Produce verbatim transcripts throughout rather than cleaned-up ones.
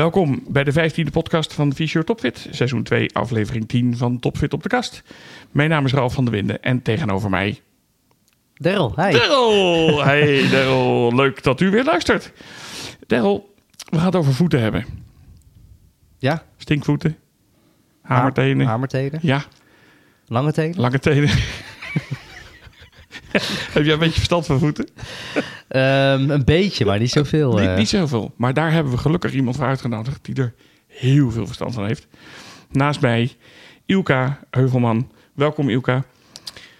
Welkom bij de vijftiende podcast van Fysio Topfit, seizoen twee, aflevering tien van Topfit op de kast. Mijn naam is Ralf van der Winden en tegenover mij... Daryl, hi. Daryl, hey Daryl, leuk dat u weer luistert. Daryl, we gaan het over voeten hebben. Ja. Stinkvoeten, hamertenen. Hamertenen. Ja. Lange tenen. Lange tenen. Heb jij een beetje verstand van voeten? Um, een beetje, maar niet zoveel. Niet, niet zoveel, maar daar hebben we gelukkig iemand voor uitgenodigd die er heel veel verstand van heeft. Naast mij, Ilka Heuvelman. Welkom, Ilka.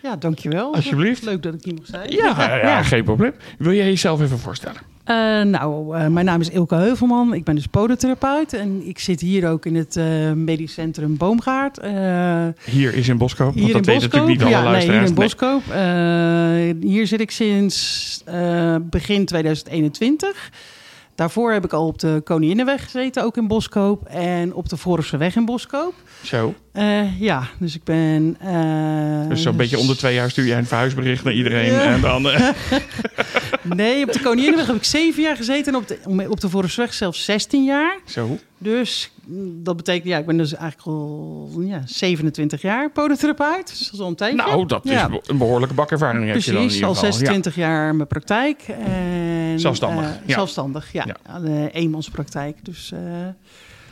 Ja, dankjewel. Alsjeblieft. Leuk dat ik hier mag zijn. Ja, ja, ja, geen probleem. Wil jij jezelf even voorstellen? Uh, nou, uh, mijn naam is Ilka Heuvelman. Ik ben dus podotherapeut. En ik zit hier ook in het uh, medisch centrum Boomgaard. Uh, hier is in Boskoop? Want dat weten natuurlijk niet alle ja, luisteraars. Ja, nee, hier in Boskoop. Nee. Uh, hier zit ik sinds uh, begin tweeduizend eenentwintig. Daarvoor heb ik al op de Koninginneweg gezeten, ook in Boskoop. En op de Voorse Weg in Boskoop. Zo. Uh, ja, dus ik ben... Uh, dus zo'n dus... beetje om de twee jaar stuur jij een verhuisbericht naar iedereen. Ja. En dan, uh... nee, op de Koninginneweg heb ik zeven jaar gezeten. En op de, op de Voorse Weg zelfs zestien jaar. Zo. Dus dat betekent, ja, ik ben dus eigenlijk al ja, zevenentwintig jaar podotherapeut. Dus dat is al een tijdje. Nou, dat ja. is een behoorlijke bakervaring. Precies, heb je dan in ieder geval. al zesentwintig ja. jaar mijn praktijk. En, zelfstandig. Uh, ja. Zelfstandig, ja. ja. Uh, eenmanspraktijk, dus... Uh,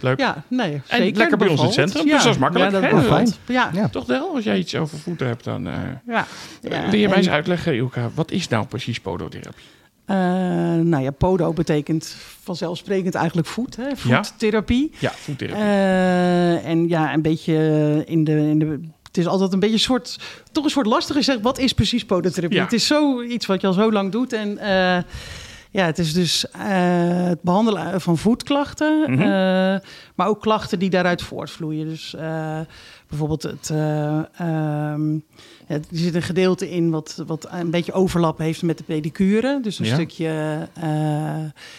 Leuk. Ja, nee, zeker. En lekker bij ons in het centrum, ja. dus dat is makkelijk. Ja, dat He, ja. Ja. Toch wel, als jij iets over voeten hebt, dan... Uh, ja. Ja. Uh, wil je mij eens uitleggen, Ilka, wat is nou precies podotherapie? Uh, nou ja, podo betekent vanzelfsprekend eigenlijk voet, hè? voettherapie. Ja, ja voettherapie. Uh, en ja, een beetje in de... In de het is altijd een beetje een soort... Toch een soort lastig gezegd, wat is precies podotherapie? Ja. Het is zoiets wat je al zo lang doet en... Uh, Ja, het is dus uh, het behandelen van voetklachten, mm-hmm. uh, maar ook klachten die daaruit voortvloeien. Dus uh, bijvoorbeeld, het, uh, um, ja, er zit een gedeelte in wat, wat een beetje overlap heeft met de pedicure. Dus een ja. stukje uh,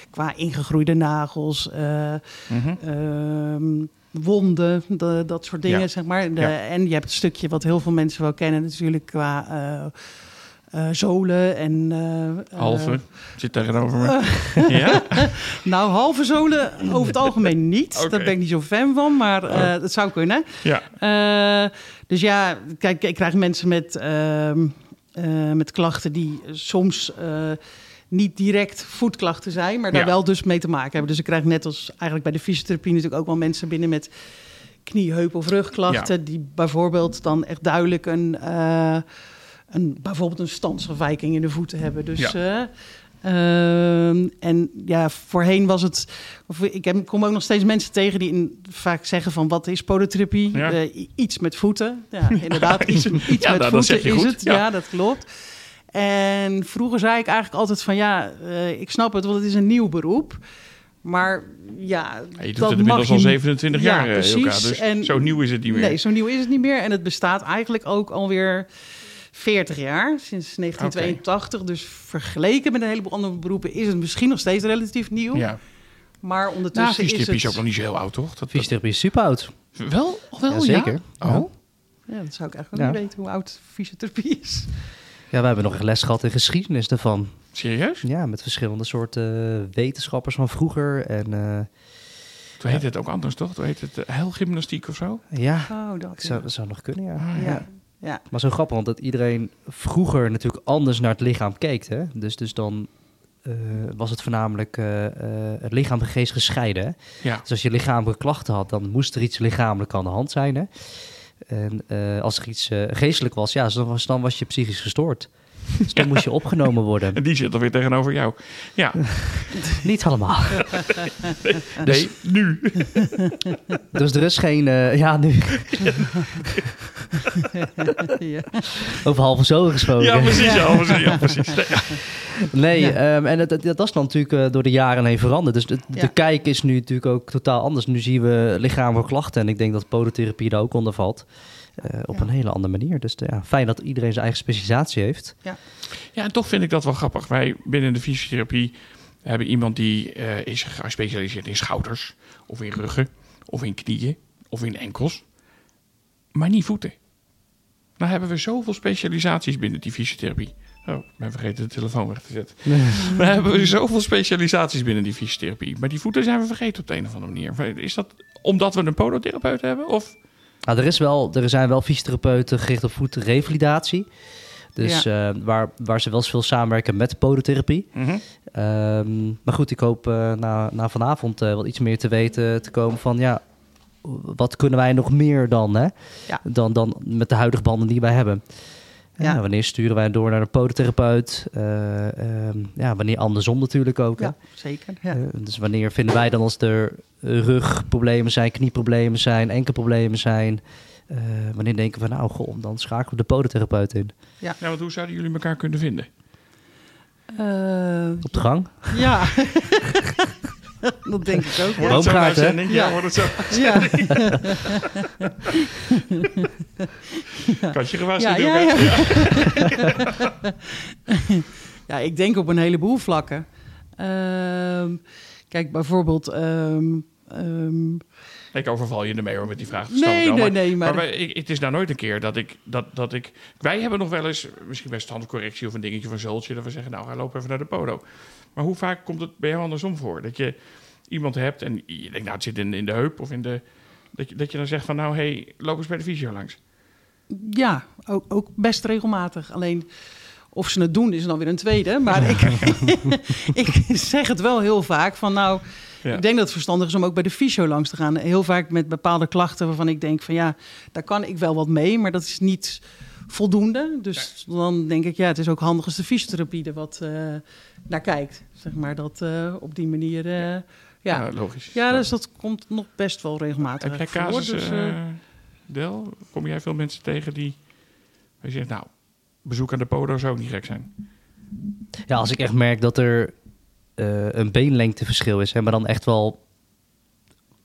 qua ingegroeide nagels, uh, mm-hmm. uh, wonden, de, dat soort dingen, ja. zeg maar. De, ja. En je hebt een stukje wat heel veel mensen wel kennen natuurlijk qua... Uh, Uh, zolen en... Uh, halve, uh, zit tegenover me. Uh, ja? Nou, halve zolen over het algemeen niet. Okay. Daar ben ik niet zo fan van, maar uh, oh. dat zou kunnen. Ja. Uh, dus ja, kijk, ik krijg mensen met, uh, uh, met klachten die soms... Uh, niet direct voetklachten zijn, maar daar ja. wel dus mee te maken hebben. Dus ik krijg net als eigenlijk bij de fysiotherapie... natuurlijk ook wel mensen binnen met knie, heup of rugklachten... Ja. die bijvoorbeeld dan echt duidelijk een... Uh, Een, bijvoorbeeld een standsafwijking in de voeten hebben. Dus, ja. Uh, uh, en ja, voorheen was het... Of, ik heb, kom ook nog steeds mensen tegen die in, vaak zeggen van... wat is podotherapie? Ja. Uh, iets met voeten. Ja, inderdaad, iets, iets ja, met nou, voeten is goed. het. Ja. ja, dat klopt. En vroeger zei ik eigenlijk altijd van... ja, uh, ik snap het, want het is een nieuw beroep. Maar ja... ja je doet dat het inmiddels al zevenentwintig ja, jaar, precies. Elkaar, dus en, zo nieuw is het niet meer. Nee, zo nieuw is het niet meer. En het bestaat eigenlijk ook alweer... veertig jaar, sinds negentien tweeëntachtig. Okay. Dus vergeleken met een heleboel andere beroepen... is het misschien nog steeds relatief nieuw. Ja. Maar ondertussen nou, is het... Fysiotherapie is ook nog niet zo heel oud, toch? Dat... Fysiotherapie is super oud. Wel? wel ja, zeker. Ja? Oh. ja, dat zou ik eigenlijk ja. niet weten hoe oud fysiotherapie is. Ja, we hebben nog les gehad in geschiedenis daarvan. Serieus? Ja, met verschillende soorten wetenschappers van vroeger en... Uh, Toen heette ja. het ook anders, toch? Toen heette het heilgymnastiek of zo? Ja, oh, dat, zou, dat zou nog kunnen, ja. Ah, ja. ja. Ja. Maar zo grappig, want dat iedereen vroeger natuurlijk anders naar het lichaam keek. Hè? Dus, dus dan uh, was het voornamelijk uh, uh, het lichaam en geest gescheiden. Ja. Dus als je lichamelijke klachten had, dan moest er iets lichamelijk aan de hand zijn. Hè? En uh, als er iets uh, geestelijk was, ja, dan, was, dan was je psychisch gestoord. Dus dan ja. moest je opgenomen worden. En die zit alweer tegenover jou. Ja. Niet allemaal. Nee, nee. Dus, nu. Dus er is geen... Uh, ja, nu. ja. Over halve zolen gesproken. Ja, precies. Ja, halve, ja, precies. Nee, ja. nee ja. Um, en dat, dat, dat is dan natuurlijk uh, door de jaren heen veranderd. Dus de, ja. de kijk is nu natuurlijk ook totaal anders. Nu zien we lichamelijke klachten. En ik denk dat podotherapie daar ook onder valt. Uh, op ja. een hele andere manier. Dus uh, ja, fijn dat iedereen zijn eigen specialisatie heeft. Ja. ja, en toch vind ik dat wel grappig. Wij binnen de fysiotherapie hebben iemand die uh, is gespecialiseerd in schouders... of in ruggen, of in knieën, of in enkels. Maar niet voeten. Nou hebben we zoveel specialisaties binnen die fysiotherapie. Oh, ik ben vergeten de telefoon weg te zetten. Nee. We hebben zoveel specialisaties binnen die fysiotherapie. Maar die voeten zijn we vergeten op de een of andere manier. Is dat omdat we een podotherapeut hebben? Of? Nou, er, is wel, er zijn wel fysiotherapeuten gericht op voetrevalidatie. Dus ja. uh, waar, waar ze wel eens veel samenwerken met podotherapie. Mm-hmm. Um, maar goed, ik hoop uh, na, na vanavond uh, wel iets meer te weten te komen van... ja. Wat kunnen wij nog meer dan, hè? Ja. Dan, dan met de huidige banden die wij hebben? Ja. Nou, wanneer sturen wij door naar een podotherapeut? Uh, uh, ja, wanneer andersom natuurlijk ook. Ja, zeker. Ja. Uh, dus wanneer vinden wij dan als er rugproblemen zijn, knieproblemen zijn, enkelproblemen zijn? Uh, wanneer denken we nou, goh, dan schakelen we de podotherapeut in? Ja, ja, want hoe zouden jullie elkaar kunnen vinden? Uh, Op de gang? Ja. Dat denk ik ook. Wordt het Boomgaard, hè? Ja, wordt het zo. Ja. Katje gewaarschuwd. Ja, ja, ja. Ja. Ja, ik denk op een heleboel vlakken. Um, kijk, bijvoorbeeld... Um, um, ik overval je ermee hoor met die vraag. Nee, nee, maar, nee. Maar, maar wij, ik, het is nou nooit een keer dat ik, dat, dat ik... Wij hebben nog wel eens, misschien best handcorrectie of een dingetje van zultje... dat we zeggen, nou, ga lopen even naar de podo. Maar hoe vaak komt het bij jou andersom voor? Dat je iemand hebt en je denkt, nou, het zit in, in de heup of in de... Dat je, dat je dan zegt van, nou, hé, hey, loop eens bij de fysio langs. Ja, ook, ook best regelmatig. Alleen, of ze het doen, is dan weer een tweede. Maar ik, ik zeg het wel heel vaak van, nou... Ja. Ik denk dat het verstandig is om ook bij de fysio langs te gaan. Heel vaak met bepaalde klachten waarvan ik denk van ja, daar kan ik wel wat mee, maar dat is niet voldoende. Dus ja. Dan denk ik ja, het is ook handig als de fysiotherapie er wat uh, naar kijkt. Zeg maar dat uh, op die manier. Uh, ja. Ja. ja, logisch. Ja, dus dat komt nog best wel regelmatig. Heb jij casussen, dus, uh, Del? Kom jij veel mensen tegen die, die zeggen, nou, bezoek aan de podo zou ook niet gek zijn? Ja, als ik echt merk dat er Uh, een beenlengteverschil is, hè, maar dan echt wel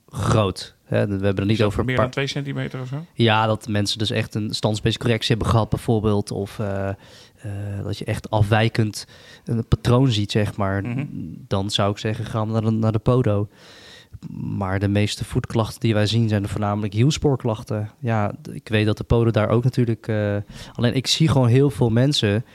groot. Hè. We hebben er niet over meer dan twee centimeter of zo. Ja, dat mensen dus echt een standsbased correctie hebben gehad, bijvoorbeeld, of uh, uh, dat je echt afwijkend een patroon ziet, zeg maar. Mm-hmm. Dan zou ik zeggen, gaan we naar de, naar de podo. Maar de meeste voetklachten die wij zien zijn er voornamelijk hielspoorklachten. Ja, ik weet dat de podo daar ook natuurlijk. Uh, alleen ik zie gewoon heel veel mensen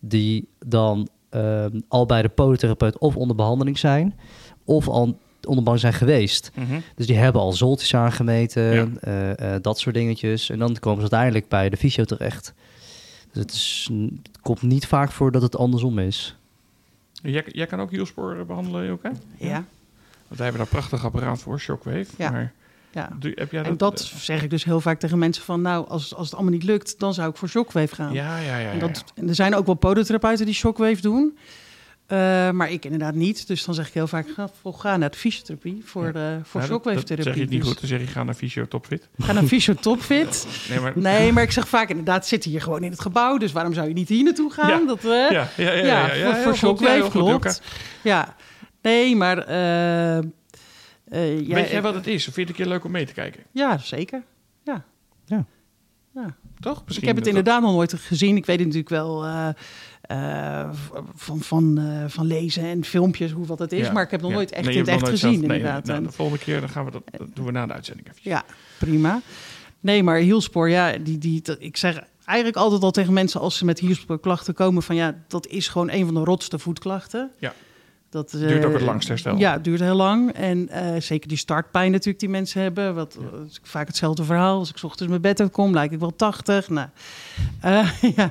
die dan Uh, al bij de podotherapeut of onder behandeling zijn, of al onder behandeling zijn geweest. Mm-hmm. Dus die hebben al zoltjes aangemeten, ja. uh, uh, dat soort dingetjes. En dan komen ze uiteindelijk bij de fysio terecht. Dus het, is, het komt niet vaak voor dat het andersom is. Jij, jij kan ook hielspoor behandelen, ook, hè? Ja. Ja. Want wij hebben daar een prachtig apparaat voor, shockwave. Ja. Maar ja. Du- heb jij dat? En dat zeg ik dus heel vaak tegen mensen van... nou, als, als het allemaal niet lukt, dan zou ik voor shockwave gaan. Ja, ja, ja. En, dat, ja. En er zijn ook wel podotherapeuten die shockwave doen. Uh, maar ik inderdaad niet. Dus dan zeg ik heel vaak, ga, ga naar de fysiotherapie voor, ja. de, voor nou, shockwave therapie. Dat zeg je niet dus goed, dan zeg je, ga naar Fysio Topfit. Ga naar Fysio Topfit. nee, maar... nee, maar ik zeg vaak, inderdaad, zitten hier gewoon in het gebouw... dus waarom zou je niet hier naartoe gaan? Ja, dat, uh, ja, ja, ja, ja, ja, ja, ja, voor, voor shockwave, ja, klopt. Ja, nee, maar... Uh, Uh, ja, weet jij wat het is? Of vind je het een keer leuk om mee te kijken? Ja, zeker. Ja. Ja. Ja. Toch? Misschien ik heb het inderdaad nog nooit gezien. Ik weet het natuurlijk wel uh, uh, van, van, uh, van lezen en filmpjes hoe wat het is. Ja. Maar ik heb nog ja. nooit echt, nee, in het echt gezien. Zelf, nee, inderdaad. Nou, de volgende keer dan gaan we dat, dat doen we na de uitzending even. Ja, prima. Nee, maar hielspoor, ja, die, die, dat, ik zeg eigenlijk altijd al tegen mensen als ze met hielspoorklachten komen... van ja, dat is gewoon een van de rotste voetklachten. Ja. Dat, uh, duurt ook het langst herstel. Ja, het duurt heel lang. En uh, zeker die startpijn natuurlijk die mensen hebben. Wat, ja. uh, vaak hetzelfde verhaal. Als ik 's ochtends mijn bed uitkom, lijk ik wel tachtig. Nou, uh, ja.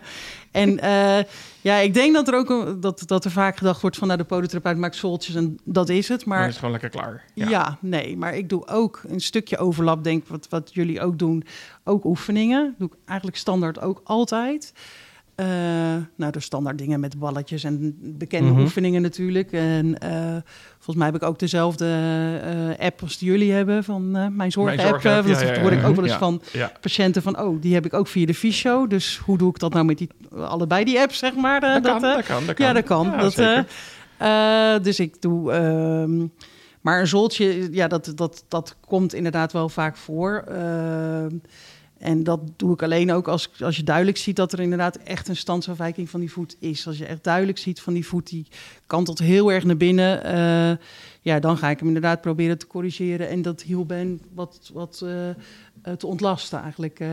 En uh, ja, ik denk dat er ook een, dat, dat er vaak gedacht wordt van... nou, de podotherapeut maakt zoltjes en dat is het. Maar dan is het gewoon lekker klaar. Ja. Ja, nee. Maar ik doe ook een stukje overlap, denk ik, wat, wat jullie ook doen. Ook oefeningen. Doe ik eigenlijk standaard ook altijd. Uh, nou, de standaard dingen met balletjes en bekende mm-hmm. oefeningen natuurlijk. En uh, volgens mij heb ik ook dezelfde uh, app als die jullie hebben van uh, mijn zorg-app. Mijn zorg-app. Dat ja, ja, hoor ja. ik ook wel eens ja. van ja. patiënten van, oh, die heb ik ook via de fysio. Dus hoe doe ik dat nou met die allebei die apps, zeg maar? Uh, dat, dat, kan, uh, dat kan, dat kan. Ja, dat kan. Ja, dat, uh, uh, dus ik doe... Um, maar een zoltje, ja, dat, dat, dat komt inderdaad wel vaak voor. Uh, En dat doe ik alleen ook als, als je duidelijk ziet dat er inderdaad echt een standsafwijking van die voet is. Als je echt duidelijk ziet van die voet, die kantelt heel erg naar binnen. Uh, ja, dan ga ik hem inderdaad proberen te corrigeren en dat hielbeen wat, wat uh, te ontlasten eigenlijk. Uh,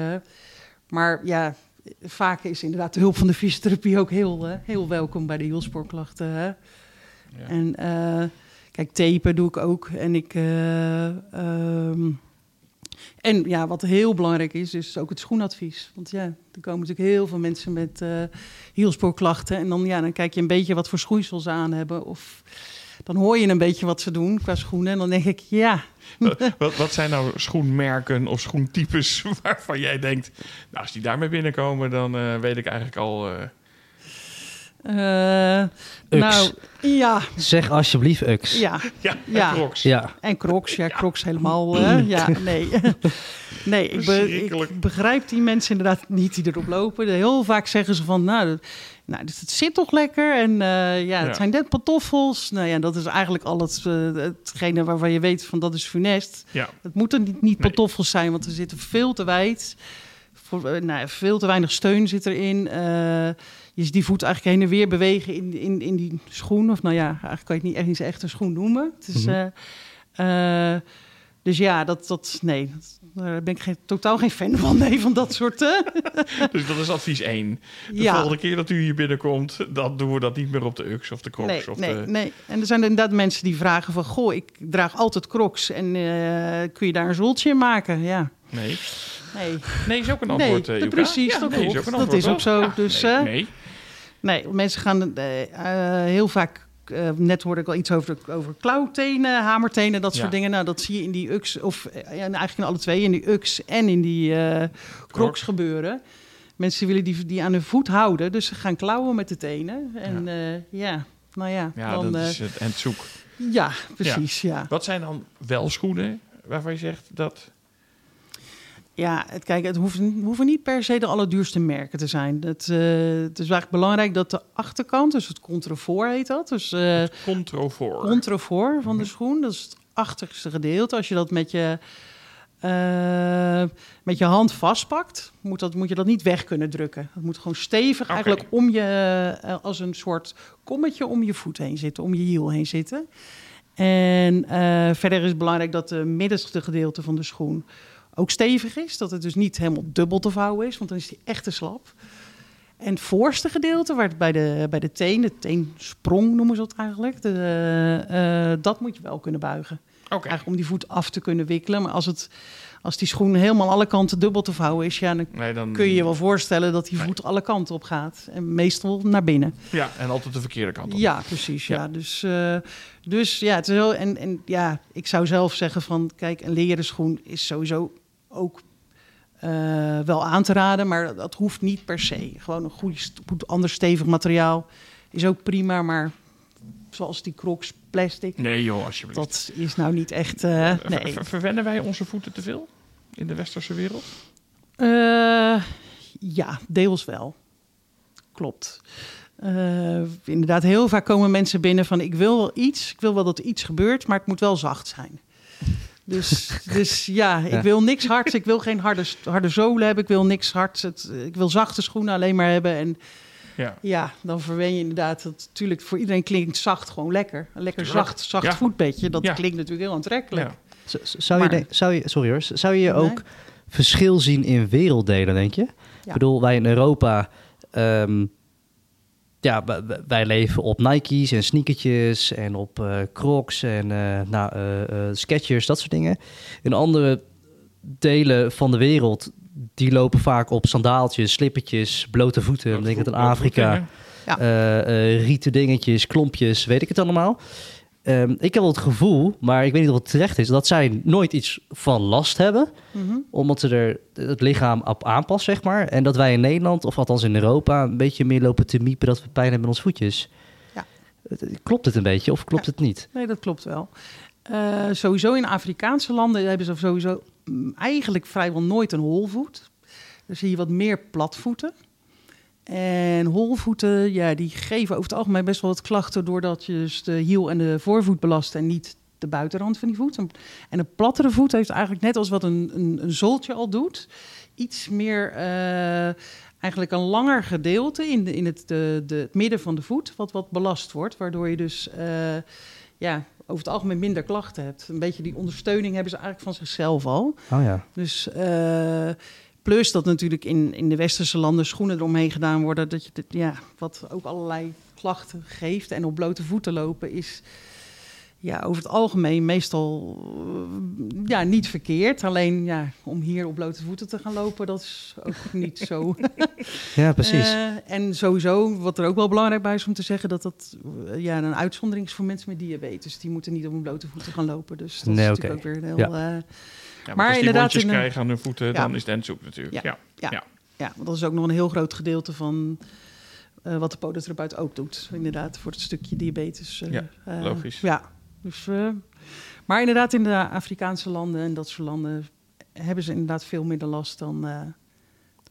maar ja, vaak is inderdaad de hulp van de fysiotherapie ook heel, uh, heel welkom bij de hielspoorklachten. Hè? Ja. En uh, kijk, tapen doe ik ook. En ik... Uh, um, En ja, wat heel belangrijk is, is ook het schoenadvies. Want ja, er komen natuurlijk heel veel mensen met uh, hielspoorklachten. En dan, ja, dan kijk je een beetje wat voor schoeisel ze aan hebben. Of dan hoor je een beetje wat ze doen qua schoenen. En dan denk ik, ja. Wat, wat zijn nou schoenmerken of schoentypes waarvan jij denkt... Nou, als die daarmee binnenkomen, dan uh, weet ik eigenlijk al... Uh... Uh, nou, ja. Zeg alsjeblieft Ux. Ja, ja, ja. Crocs. Ja. En Crocs, ja, Crocs ja. helemaal. Uh, ja, nee, nee ik, be, ik begrijp die mensen inderdaad niet die erop lopen. Heel vaak zeggen ze van, nou, dat, nou dit, het zit toch lekker. En uh, ja, het ja. zijn net pantoffels. Nou ja, dat is eigenlijk al het, uh, hetgene waarvan je weet van dat is funest. Ja. Het moeten niet, niet nee. pantoffels zijn, want ze zitten veel te wijd. Voor, uh, nou, veel te weinig steun zit erin. Uh, Je ziet die voet eigenlijk heen en weer bewegen in, in, in die schoen. Of nou ja, eigenlijk kan je het niet echt, niet echt een schoen noemen. Het is, mm-hmm. uh, uh, dus ja, dat, dat nee, dat, daar ben ik geen, totaal geen fan van, nee, van dat soort... Uh. Dus dat is advies één. De ja. volgende keer dat u hier binnenkomt, dan doen we dat niet meer op de Ux of de Crocs. Nee, of nee, de... nee. En er zijn er inderdaad mensen die vragen van... Goh, ik draag altijd Crocs en uh, kun je daar een zooltje in maken? Ja. Nee. Nee, nee is ook een antwoord, nee, uh, precies, ja, dat, nee, is ook een antwoord, dat is ook zo. Ja, dus, nee, uh, nee. Nee, mensen gaan uh, uh, heel vaak... Uh, net hoorde ik al iets over, over klauwtenen, hamertenen, dat ja. soort dingen. Nou, dat zie je in die Ux, of uh, eigenlijk in alle twee, in die Ux en in die uh, Crocs gebeuren. Mensen willen die, die aan hun voet houden, dus ze gaan klauwen met de tenen. En ja, uh, ja nou ja. Ja, dan, dat uh, is het en het zoek. Ja, precies, ja. ja. Wat zijn dan wel schoenen waarvan je zegt dat... Ja, het, kijk, het hoeven, hoeven niet per se de allerduurste merken te zijn. Het, uh, het is eigenlijk belangrijk dat de achterkant, dus het contrafort heet dat. Dus, uh, het contrafort. Contrafort van de schoen, dat is het achterste gedeelte. Als je dat met je, uh, met je hand vastpakt, moet, dat, moet je dat niet weg kunnen drukken. Het moet gewoon stevig okay. eigenlijk om je, uh, als een soort kommetje om je voet heen zitten, om je hiel heen zitten. En uh, verder is het belangrijk dat de middenste gedeelte van de schoen... ook stevig is, dat het dus niet helemaal dubbel te vouwen is, want dan is die echt te slap. En het voorste gedeelte, waar het bij de, bij de teen, de teensprong noemen ze dat eigenlijk, de, uh, dat moet je wel kunnen buigen. Okay. Eigenlijk om die voet af te kunnen wikkelen, maar als, het, als die schoen helemaal alle kanten dubbel te vouwen is, ja, dan, nee, dan kun je je wel voorstellen dat die voet nee. alle kanten op gaat. En meestal naar binnen. Ja, en altijd de verkeerde kant op. Ja, precies. Ja. Ja. Dus, uh, dus ja, het is heel, en, en ja, ik zou zelf zeggen van, kijk, een leren schoen is sowieso... ook uh, wel aan te raden, maar dat hoeft niet per se. Gewoon een goed, goed ander stevig materiaal is ook prima, maar zoals die Crocs plastic... Nee joh, alsjeblieft. Dat is nou niet echt... Uh, nee. ver, verwennen wij onze voeten te veel in de westerse wereld? Uh, ja, deels wel. Klopt. Uh, inderdaad, heel vaak komen mensen binnen van... ik wil wel iets, ik wil wel dat er iets gebeurt, maar het moet wel zacht zijn. Dus, dus ja, ik ja. wil niks hards. Ik wil geen harde, harde zolen hebben. Ik wil niks hards. Het, ik wil zachte schoenen alleen maar hebben. En ja, ja dan verwen je inderdaad... dat natuurlijk voor iedereen klinkt zacht gewoon lekker. Een lekker zacht, zacht ja. voetbedje. Dat ja. klinkt natuurlijk heel aantrekkelijk. Ja. Z- zou, maar, je de, zou je Sorry hoor. Zou je ook nee? verschil zien in werelddelen, denk je? Ja. Ik bedoel, wij in Europa... Um, ja, wij leven op Nike's en sneakertjes en op uh, Crocs en uh, nou, uh, uh, Skechers, dat soort dingen. In andere delen van de wereld, die lopen vaak op sandaaltjes, slippertjes, blote voeten. Blote denk ik aan Afrika, ja. uh, uh, rieten dingetjes, klompjes, weet ik het allemaal. Um, ik heb wel het gevoel, maar ik weet niet of het terecht is, dat zij nooit iets van last hebben. Mm-hmm. Omdat ze er het lichaam op aanpast, zeg maar. En dat wij in Nederland, of althans in Europa, een beetje meer lopen te miepen dat we pijn hebben met ons voetjes. Ja. Klopt het een beetje of klopt ja. het niet? Nee, dat klopt wel. Uh, sowieso in Afrikaanse landen hebben ze sowieso eigenlijk vrijwel nooit een holvoet. Dan zie je wat meer platvoeten. En holvoeten, ja, die geven over het algemeen best wel wat klachten... doordat je dus de hiel en de voorvoet belast en niet de buitenrand van die voet. En een plattere voet heeft eigenlijk net als wat een, een, een zooltje al doet... iets meer, uh, eigenlijk een langer gedeelte in, de, in het, de, de, het midden van de voet... wat wat belast wordt, waardoor je dus uh, ja, over het algemeen minder klachten hebt. Een beetje die ondersteuning hebben ze eigenlijk van zichzelf al. Oh ja. Dus... Uh, Plus dat natuurlijk in, in de westerse landen schoenen eromheen gedaan worden. Dat je dit, ja, wat ook allerlei klachten geeft. En op blote voeten lopen is ja, over het algemeen meestal ja, niet verkeerd. Alleen ja, om hier op blote voeten te gaan lopen, dat is ook niet zo. Ja, precies. Uh, en sowieso, wat er ook wel belangrijk bij is om te zeggen, dat dat ja, een uitzondering is voor mensen met diabetes. Die moeten niet op blote voeten gaan lopen. Dus dat nee, is okay. natuurlijk ook weer heel... Ja. Uh, Ja, maar als die wondjes krijgen aan hun voeten, ja. dan is het eindsoep natuurlijk. Ja, ja. Ja. Ja. ja, want dat is ook nog een heel groot gedeelte van uh, wat de podotherapeut ook doet. Inderdaad, voor het stukje diabetes. Uh, ja, logisch. Uh, ja. Dus, uh, maar inderdaad, in de Afrikaanse landen en dat soort landen hebben ze inderdaad veel minder last dan, uh,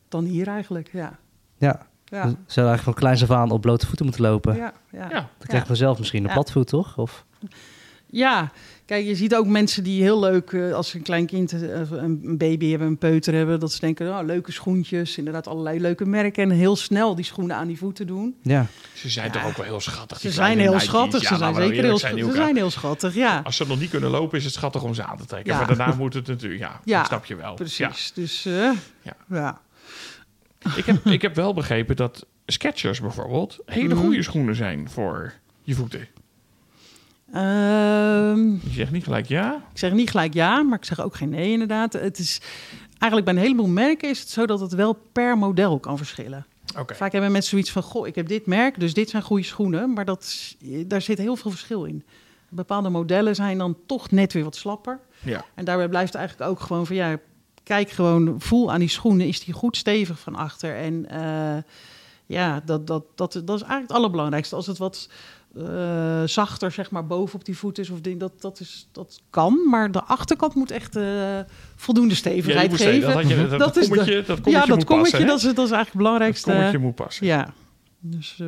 dan hier eigenlijk. Ja. ja. ja. Dus ze zouden eigenlijk van kleins af aan op blote voeten moeten lopen. Ja. ja. ja. Dan krijgen we ja. zelf misschien een ja. platvoet, toch? Of... Ja, kijk, je ziet ook mensen die heel leuk, uh, als ze een klein kind, uh, een baby hebben, een peuter hebben, dat ze denken, oh, leuke schoentjes, inderdaad allerlei leuke merken. En heel snel die schoenen aan die voeten doen. Ja. Ze zijn ja. toch ook wel heel schattig. Ze zijn heel Nike's. schattig, ja, ze zijn zeker heel, zijn ze zijn heel schattig, ja. Als ze nog niet kunnen lopen, is het schattig om ze aan te trekken. Ja. Maar daarna moet het natuurlijk, ja, ja dat snap je wel. Precies, ja. dus uh, ja. ja. Ik heb, ik heb wel begrepen dat Skechers bijvoorbeeld hele goede mm. schoenen zijn voor je voeten. Um, je zegt niet gelijk ja? Ik zeg niet gelijk ja, maar ik zeg ook geen nee inderdaad. Het is, eigenlijk bij een heleboel merken is het zo dat het wel per model kan verschillen. Okay. Vaak hebben mensen zoiets van, goh, ik heb dit merk, dus dit zijn goede schoenen. Maar dat, daar zit heel veel verschil in. Bepaalde modellen zijn dan toch net weer wat slapper. Ja. En daarbij blijft het eigenlijk ook gewoon van, ja, kijk gewoon, voel aan die schoenen. Is die goed stevig van achter? En uh, ja, dat, dat, dat, dat is eigenlijk het allerbelangrijkste. Als het wat... Uh, zachter, zeg maar, boven op die voet is. Of ding, dat, dat, is, dat kan, maar de achterkant moet echt uh, voldoende stevigheid ja, geven. Zijn, dat, je, dat, dat, dat kommetje, de, dat kommetje ja, dat moet kommetje, passen. Dat is, dat is eigenlijk het belangrijkste. Dat kommetje moet passen. Ja. Dus, uh...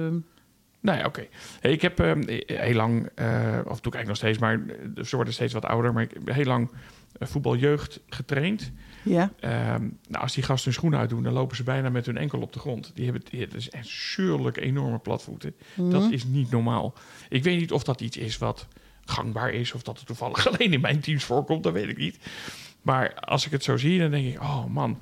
Nou ja, oké. Okay. Hey, ik heb uh, heel lang, uh, of doe ik eigenlijk nog steeds, maar ze worden steeds wat ouder, maar ik heb heel lang uh, voetbaljeugd getraind. Ja. Uh, nou, als die gasten hun schoenen uitdoen, dan lopen ze bijna met hun enkel op de grond. Die hebben die, dat is echt zuurlijk enorme platvoeten. Mm. Dat is niet normaal. Ik weet niet of dat iets is wat gangbaar is, of dat het toevallig alleen in mijn teams voorkomt, dat weet ik niet. Maar als ik het zo zie, dan denk ik, oh man,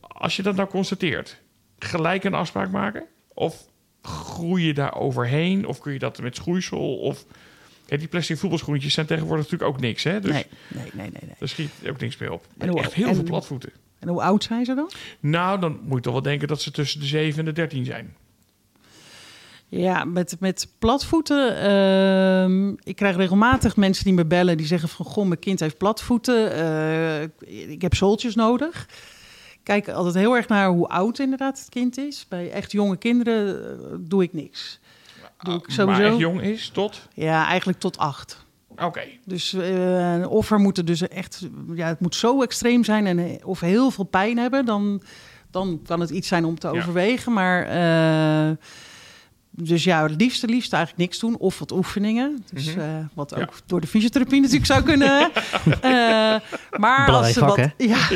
als je dat nou constateert, gelijk een afspraak maken? Of groei je daar overheen? Of kun je dat met schoeisel? Of... Ja, die plastic voetbalschoentjes zijn tegenwoordig natuurlijk ook niks, hè? Dus nee, nee, nee, nee, nee. Daar schiet ook niks meer op. En hoe, echt heel en, veel platvoeten. En hoe oud zijn ze dan? Nou, dan moet je toch wel denken dat ze tussen de zeven en de dertien zijn. Ja, met, met platvoeten. Uh, ik krijg regelmatig mensen die me bellen. Die zeggen van, goh, mijn kind heeft platvoeten. Uh, ik heb zooltjes nodig. Kijk altijd heel erg naar hoe oud inderdaad het kind is. Bij echt jonge kinderen uh, doe ik niks. Doe ik maar echt jong is, tot? Ja, eigenlijk tot acht. Oké. Okay. Dus uh, of er moeten dus echt... Ja, het moet zo extreem zijn en of heel veel pijn hebben... dan, dan kan het iets zijn om te ja. overwegen. Maar uh, dus ja, het liefste, liefste eigenlijk niks doen. Of wat oefeningen. Dus, uh, wat ook ja. door de fysiotherapie natuurlijk zou kunnen. uh, maar als ze vak, wat, ja.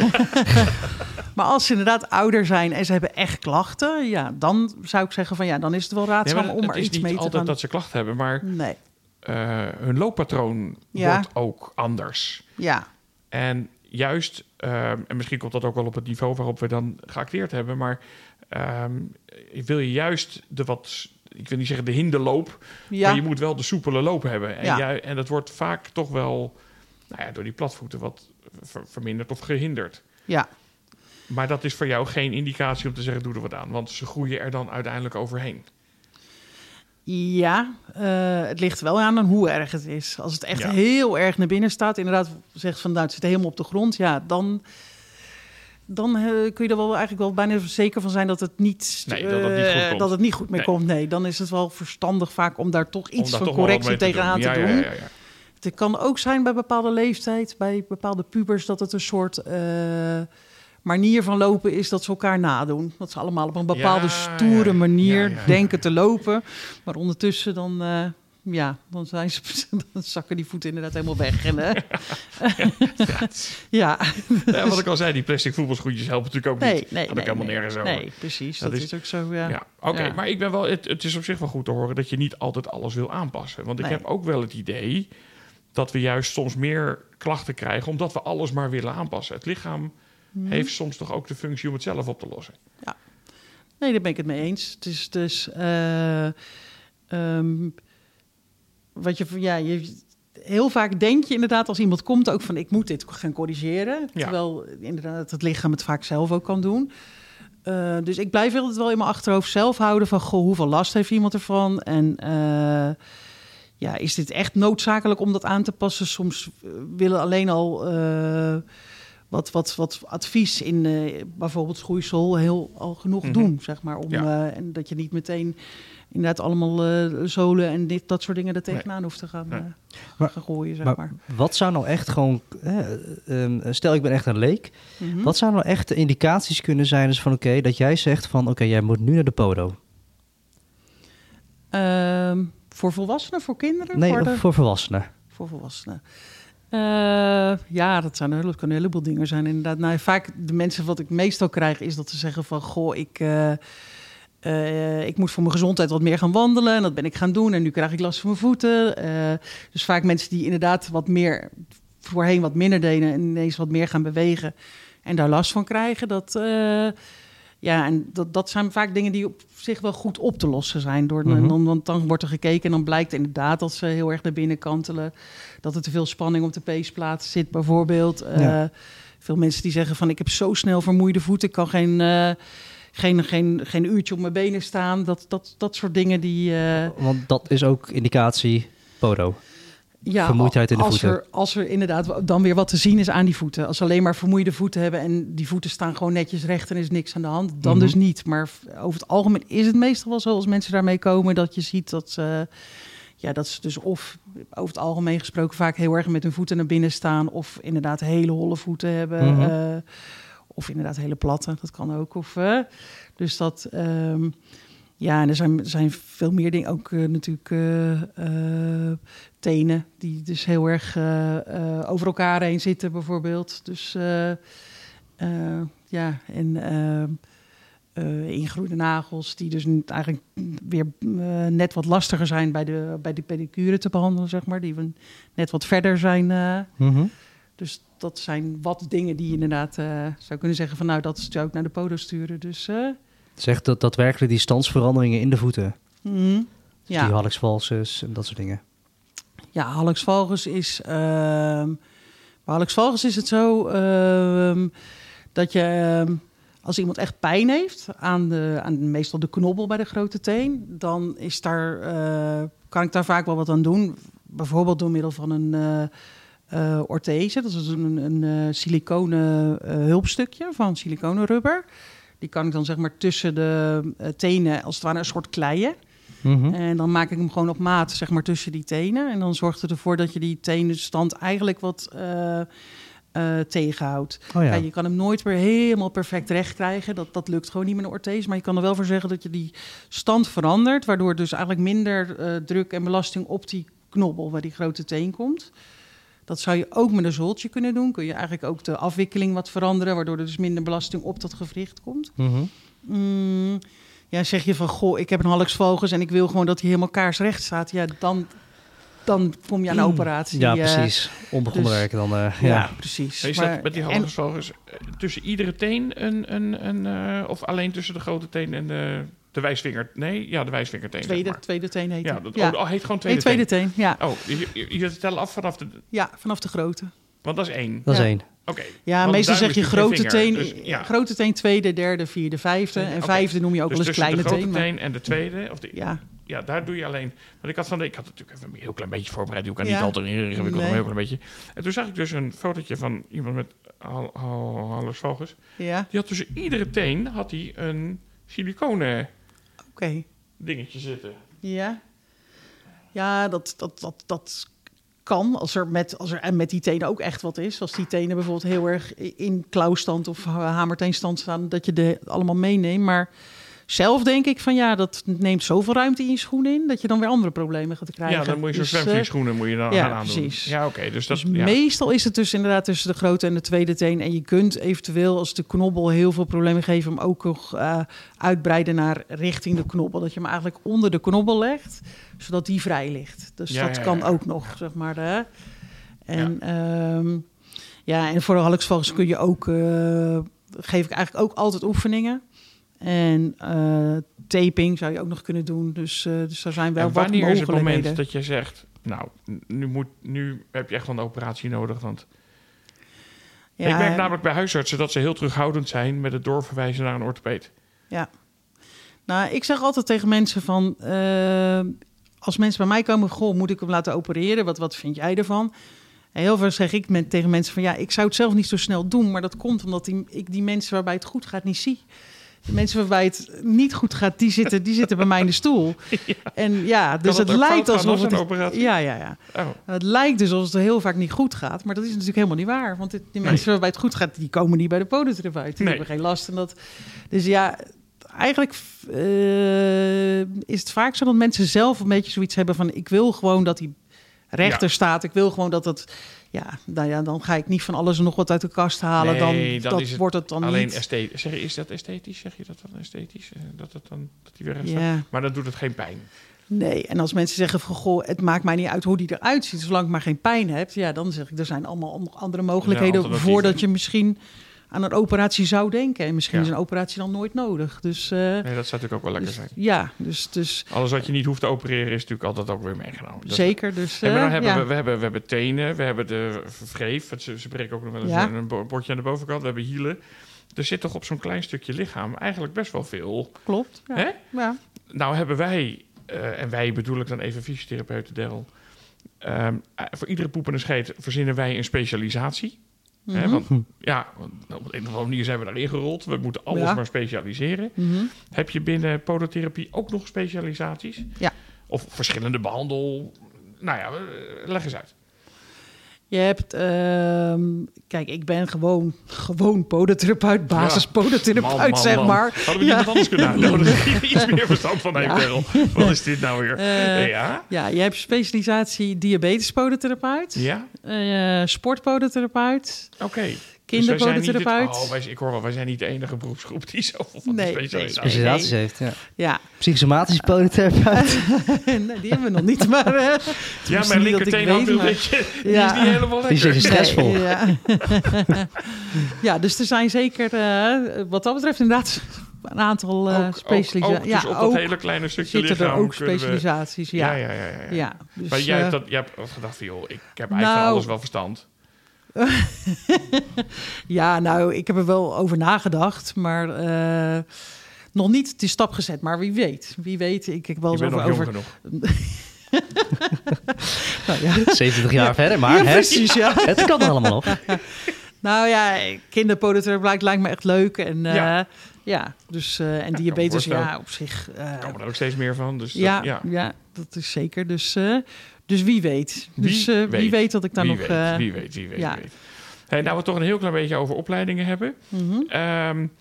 Maar als ze inderdaad ouder zijn en ze hebben echt klachten... ja, dan zou ik zeggen van ja, dan is het wel raadzaam nee, om er iets mee te doen. Het is niet altijd gaan. Dat ze klachten hebben, maar nee. uh, hun looppatroon ja. wordt ook anders. Ja. En juist, uh, en misschien komt dat ook wel op het niveau waarop we dan geacteerd hebben... maar uh, wil je juist de wat, ik wil niet zeggen de hinderloop... Ja. maar je moet wel de soepele loop hebben. En, ja. ju- en dat wordt vaak toch wel nou ja, door die platvoeten wat ver- verminderd of gehinderd. Ja. Maar dat is voor jou geen indicatie om te zeggen, doe er wat aan. Want ze groeien er dan uiteindelijk overheen. Ja, uh, het ligt wel aan hoe erg het is. Als het echt ja. heel erg naar binnen staat. Inderdaad, zegt van, nou, het zit helemaal op de grond. Ja, dan, dan uh, kun je er wel eigenlijk wel bijna zeker van zijn dat het niet, nee, uh, dat het niet goed, komt. Dat het niet goed meer nee. komt. Nee, dan is het wel verstandig vaak om daar toch iets daar van toch correctie tegenaan te doen. Aan ja, te ja, doen. Ja, ja, ja. Het kan ook zijn bij bepaalde leeftijd, bij bepaalde pubers, dat het een soort... Uh, manier van lopen is dat ze elkaar nadoen. Dat ze allemaal op een bepaalde ja, stoere manier ja, ja, ja. denken te lopen. Maar ondertussen dan, uh, ja, dan, zijn ze, dan zakken die voeten inderdaad helemaal weg. En, uh, ja. ja. ja. Wat ik al zei, die plastic voetbalschoentjes helpen natuurlijk ook nee, niet. Nee, dat nee, ik helemaal nee, nergens over. Nee, precies. Dat, dat is, is ook zo, ja. ja Oké, okay, ja. maar ik ben wel, het, het is op zich wel goed te horen dat je niet altijd alles wil aanpassen. Want nee. ik heb ook wel het idee dat we juist soms meer klachten krijgen... omdat we alles maar willen aanpassen. Het lichaam... hmm. heeft soms toch ook de functie om het zelf op te lossen. Ja, nee, daar ben ik het mee eens. Het is dus... Uh, um, wat je... Ja, je heel vaak denk je inderdaad als iemand komt ook van... ik moet dit gaan corrigeren. Terwijl ja. inderdaad het lichaam het vaak zelf ook kan doen. Uh, dus ik blijf altijd wel in mijn achterhoofd zelf houden... van goh, hoeveel last heeft iemand ervan? En uh, ja, is dit echt noodzakelijk om dat aan te passen? Soms willen alleen al uh, wat, wat, wat advies in uh, bijvoorbeeld schoeisel... heel al genoeg mm-hmm. doen, zeg maar. Om, ja. uh, en dat je niet meteen... inderdaad allemaal uh, zolen en dit, dat soort dingen er tegenaan nee. hoeft te gaan, nee. uh, maar, gaan gooien, zeg maar, maar. Wat zou nou echt gewoon... Eh, um, stel, ik ben echt een leek. Mm-hmm. Wat zou nou echt de indicaties kunnen zijn... Dus van oké, okay, dat jij zegt van... oké, okay, jij moet nu naar de podo? Uh, voor volwassenen, voor kinderen? Nee, voor, de... voor volwassenen. Voor volwassenen. Uh, ja, dat zijn een, dat kan een heleboel dingen zijn, inderdaad. Nou, vaak de mensen wat ik meestal krijg... is dat ze zeggen van... goh, ik... Uh, Uh, ik moet voor mijn gezondheid wat meer gaan wandelen. En dat ben ik gaan doen. En nu krijg ik last van mijn voeten. Uh, dus vaak mensen die inderdaad wat meer... voorheen wat minder deden... en ineens wat meer gaan bewegen... en daar last van krijgen. Dat, uh, ja, en dat, dat zijn vaak dingen die op zich wel goed op te lossen zijn. Door, mm-hmm. dan, want dan wordt er gekeken en dan blijkt inderdaad... dat ze heel erg naar binnen kantelen. Dat er te veel spanning op de peesplaat zit bijvoorbeeld. Uh, ja. Veel mensen die zeggen van... ik heb zo snel vermoeide voeten. Ik kan geen... Uh, Geen, geen, geen uurtje op mijn benen staan. Dat, dat, dat soort dingen die... Uh... Want dat is ook indicatie podo. Ja, vermoeidheid in de als voeten. Er, als er inderdaad dan weer wat te zien is aan die voeten. Als ze alleen maar vermoeide voeten hebben... en die voeten staan gewoon netjes recht en is niks aan de hand... dan mm-hmm. dus niet. Maar over het algemeen is het meestal wel zo... als mensen daarmee komen dat je ziet dat ze... Ja, dat ze dus of over het algemeen gesproken... vaak heel erg met hun voeten naar binnen staan... of inderdaad hele holle voeten hebben... Mm-hmm. Uh, Of inderdaad hele platte, dat kan ook. Of, uh, dus dat, um, ja, en er zijn, zijn veel meer dingen. Ook uh, natuurlijk uh, uh, tenen, die dus heel erg uh, uh, over elkaar heen zitten bijvoorbeeld. Dus uh, uh, ja, en uh, uh, ingroeide nagels, die dus eigenlijk weer uh, net wat lastiger zijn bij de, bij de pedicure te behandelen, zeg maar. Die net wat verder zijn. Uh, mm-hmm. Dus dat zijn wat dingen die je inderdaad uh, zou kunnen zeggen... van nou, dat zou ik naar de podo sturen. Dus, uh... Zeg dat daadwerkelijk die standsveranderingen in de voeten. Mm, dus ja. Die Hallux valgus en dat soort dingen. Ja, Hallux valgus is... Uh, bij Hallux valgus is het zo uh, dat je... Uh, als iemand echt pijn heeft aan, de, aan meestal de knobbel bij de grote teen... dan is daar, uh, kan ik daar vaak wel wat aan doen. Bijvoorbeeld door middel van een... Uh, Uh, orthese, dat is een, een uh, siliconen uh, hulpstukje van siliconenrubber. Die kan ik dan zeg maar tussen de uh, tenen als het ware een soort kleien. Mm-hmm. En dan maak ik hem gewoon op maat zeg maar tussen die tenen. En dan zorgt het ervoor dat je die tenenstand eigenlijk wat uh, uh, tegenhoudt. Oh ja. Ja, je kan hem nooit weer helemaal perfect recht krijgen. Dat, dat lukt gewoon niet met een orthese. Maar je kan er wel voor zeggen dat je die stand verandert. Waardoor dus eigenlijk minder uh, druk en belasting op die knobbel waar die grote teen komt. Dat zou je ook met een zooltje kunnen doen. Kun je eigenlijk ook de afwikkeling wat veranderen... waardoor er dus minder belasting op dat gewricht komt. Mm-hmm. Mm, ja, zeg je van, goh, ik heb een Hallux valgus... en ik wil gewoon dat hij helemaal kaarsrecht staat. Ja, dan, dan kom je aan een operatie. Ja, precies. Onbegonnen dus, werken dan. Uh, ja. ja, precies. Is maar, dat met die Hallux valgus tussen iedere teen een... een, een uh, of alleen tussen de grote teen en de... De wijsvinger, nee, ja, de wijsvingerteen. Tweede, zeg maar. Tweede teen heet ja, dat, ja. Oh, heet gewoon tweede, tweede teen. teen. Ja. Oh, je, je, je telt af vanaf de... Ja, vanaf de grote. Want dat is één. Dat ja. is één. Oké. Okay. Ja, meestal zeg je grote vinger, teen, dus, ja. grote teen, tweede, derde, vierde, vijfde. En okay. vijfde noem je ook wel dus eens kleine teen. Dus de grote teen, teen maar... en de tweede, of de... Ja. Ja, daar doe je alleen... Want ik had van de, ik had natuurlijk even een heel klein beetje voorbereid. Ik kan ja. niet altijd ingewikkeld, nee. maar heel klein beetje. En toen zag ik dus een fotootje van iemand met Hallux valgus. Ja. Die had tussen iedere teen, had hij een... siliconen okay. dingetje zitten. Ja, ja dat, dat, dat, dat kan. Als er, met, als er en met die tenen ook echt wat is. Als die tenen bijvoorbeeld heel erg in klauwstand of hamerteenstand staan... dat je de allemaal meeneemt. Maar zelf denk ik van ja, dat neemt zoveel ruimte in je schoenen in... dat je dan weer andere problemen gaat krijgen. Ja, dan moet je dus, zo'n zwemvlieschoenen moet je dan ja, aan doen. Ja, oké. Okay, dus dat, dus ja. meestal is het dus inderdaad tussen de grote en de tweede teen. En je kunt eventueel als de knobbel heel veel problemen geeft... hem ook nog uh, uitbreiden naar richting de knobbel. Dat je hem eigenlijk onder de knobbel legt, zodat die vrij ligt. Dus ja, dat ja, kan ja. ook nog, zeg maar. De, en... Ja. Um, Ja, en voor de Hallux valgus kun je ook, uh, geef ik eigenlijk ook altijd oefeningen. En uh, taping zou je ook nog kunnen doen. Dus, uh, dus er zijn wel wat mogelijkheden. Wanneer is het moment dat je zegt, nou, nu, moet, nu heb je echt wel een operatie nodig, want... Ja, ik merk namelijk bij huisartsen dat ze heel terughoudend zijn met het doorverwijzen naar een orthopeed. Ja. Nou, ik zeg altijd tegen mensen van... Uh, als mensen bij mij komen, goh, moet ik hem laten opereren? Wat, wat vind jij ervan? En heel veel zeg ik met, tegen mensen van... ja, ik zou het zelf niet zo snel doen, maar dat komt omdat die, ik die mensen waarbij het goed gaat niet zie. De mensen waarbij het niet goed gaat, die zitten, die zitten bij mij in de stoel. Ja. En ja, dus het lijkt alsof het... Is, ja, ja, ja. Oh. Het lijkt dus alsof het heel vaak niet goed gaat. Maar dat is natuurlijk helemaal niet waar. Want die mensen nee. waarbij het goed gaat, die komen niet bij de podotherapeut. Die nee. hebben geen last. En dat, dus ja, eigenlijk uh, is het vaak zo dat mensen zelf een beetje zoiets hebben van... ik wil gewoon dat die rechter ja. staat. Ik wil gewoon dat dat... Ja, nou ja, dan ga ik niet van alles en nog wat uit de kast halen. Nee, dan dat is het wordt het dan alleen esthetisch. Zeg, is dat esthetisch? Zeg je dat dan esthetisch? Dat het dan dat die weer yeah. Maar dan doet het geen pijn. Nee, en als mensen zeggen van goh, het maakt mij niet uit hoe die eruit ziet, zolang ik maar geen pijn heb, ja, dan zeg ik, er zijn allemaal andere mogelijkheden voordat je misschien aan een operatie zou denken. En misschien ja. is een operatie dan nooit nodig. Dus, uh, nee, dat zou natuurlijk ook wel lekker dus, zijn. Ja, dus, dus... Alles wat je niet hoeft te opereren is natuurlijk altijd ook weer meegenomen. Dat zeker, dus... Uh, en dan hebben ja. we, we, hebben, we hebben tenen, we hebben de wreef. Ze, ze breken ook nog wel eens ja. een bordje aan de bovenkant. We hebben hielen. Er zit toch op zo'n klein stukje lichaam eigenlijk best wel veel. Klopt, ja. Hè? Ja. Nou hebben wij, uh, en wij bedoel ik dan even fysiotherapeuten Del... Uh, voor iedere poep en een scheet verzinnen wij een specialisatie. Mm-hmm. He, want, ja, want op een of andere manier zijn we daarin gerold. We moeten alles ja. maar specialiseren. Mm-hmm. Heb je binnen podotherapie ook nog specialisaties? Ja. Of verschillende behandel... Nou ja, leg eens uit. Je hebt... Uh, kijk, ik ben gewoon, gewoon podotherapeut, basis podotherapeut, ja. man, man, zeg man. maar. Hadden we ja. iemand anders kunnen uitnodigen? Die iets meer verstand van heeft, ja. Wat is dit nou weer? Uh, ja. ja, je hebt specialisatie diabetes podotherapeut, ja. uh, sportpodotherapeut, okay. kinderpodotherapeut. Dus wij het, oh, wij, ik hoor wel, wij zijn niet de enige beroepsgroep die zoveel van nee, de specialisaties nee. nee. heeft. Ja. ja. Psychosomatisch podotherapeut. nee, die hebben we nog niet, maar... Uh, ja, mijn linkerteen houdt een beetje... Ja. Die is niet helemaal lekker. Die is even stressvol. Nee, ja. ja, dus er zijn zeker, uh, wat dat betreft, inderdaad... een aantal uh, specialisaties. Ja, dus op dat hele kleine stukje lichaam er ook specialisaties, we... ja. Ja, ja, ja, ja, ja. ja dus, maar jij uh, hebt, dat, jij hebt gedacht van, joh, ik heb eigenlijk nou, alles wel verstand. ja, nou, ik heb er wel over nagedacht, maar uh, nog niet die stap gezet. Maar wie weet, wie weet, ik heb wel eens over... over... nou, ja. zeventig jaar ja. verder, maar ja, precies, ja. het kan allemaal nog. nou ja, kinderpodotherapie lijkt me echt leuk en... Uh, ja. Ja, dus uh, en ja, diabetes, ja, op zich... Uh, daar komen er ook steeds meer van. Dus ja, dat, ja. ja, dat is zeker. Dus, uh, dus wie weet. Wie dus uh, weet. Wie weet dat ik daar nog... Weet, uh, wie weet, wie weet, ja. wie weet. Hey, nou, we toch een heel klein beetje over opleidingen hebben. Mm-hmm. Um,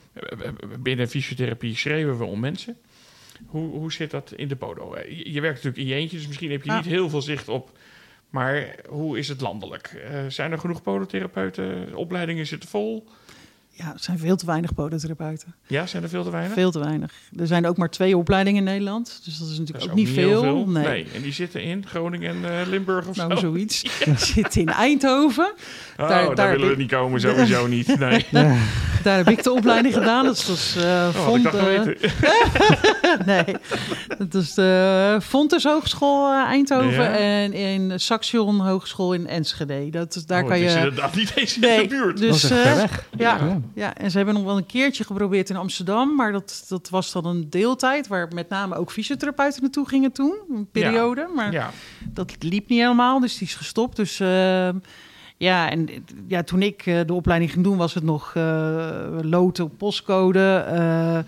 binnen fysiotherapie schreeuwen we om mensen. Hoe, hoe zit dat in de podo? Je, je werkt natuurlijk in je eentje, dus misschien heb je ah. niet heel veel zicht op... Maar hoe is het landelijk? Uh, zijn er genoeg podotherapeuten? Opleidingen zitten vol... Ja, er zijn veel te weinig podotherapeuten. Ja, zijn er veel te weinig? Veel te weinig. Er zijn ook maar twee opleidingen in Nederland. Dus dat is natuurlijk dat is ook, ook niet veel. veel. Nee. nee, en die zitten in Groningen en uh, Limburg of nou, zo. zoiets. Ja. Die zitten in Eindhoven. Oh, daar, daar, daar willen we ik... niet komen, sowieso niet. Nee. nee. Daar heb ik de opleiding gedaan. Dat was uh, oh, Font... ik uh... nee, dat is de Fontys Hogeschool Eindhoven. Ja. En in Saxion Hogeschool in Enschede. Dat is, daar oh, kan het is je... inderdaad niet eens in nee, de buurt. Dus, uh, ja. ja. Ja, en ze hebben nog wel een keertje geprobeerd in Amsterdam, maar dat, dat was dan een deeltijd, waar met name ook fysiotherapeuten naartoe gingen toen, een periode. Ja, maar ja. dat liep niet helemaal, dus die is gestopt. Dus uh, ja, en ja, toen ik uh, de opleiding ging doen, was het nog uh, loten op postcode. Uh,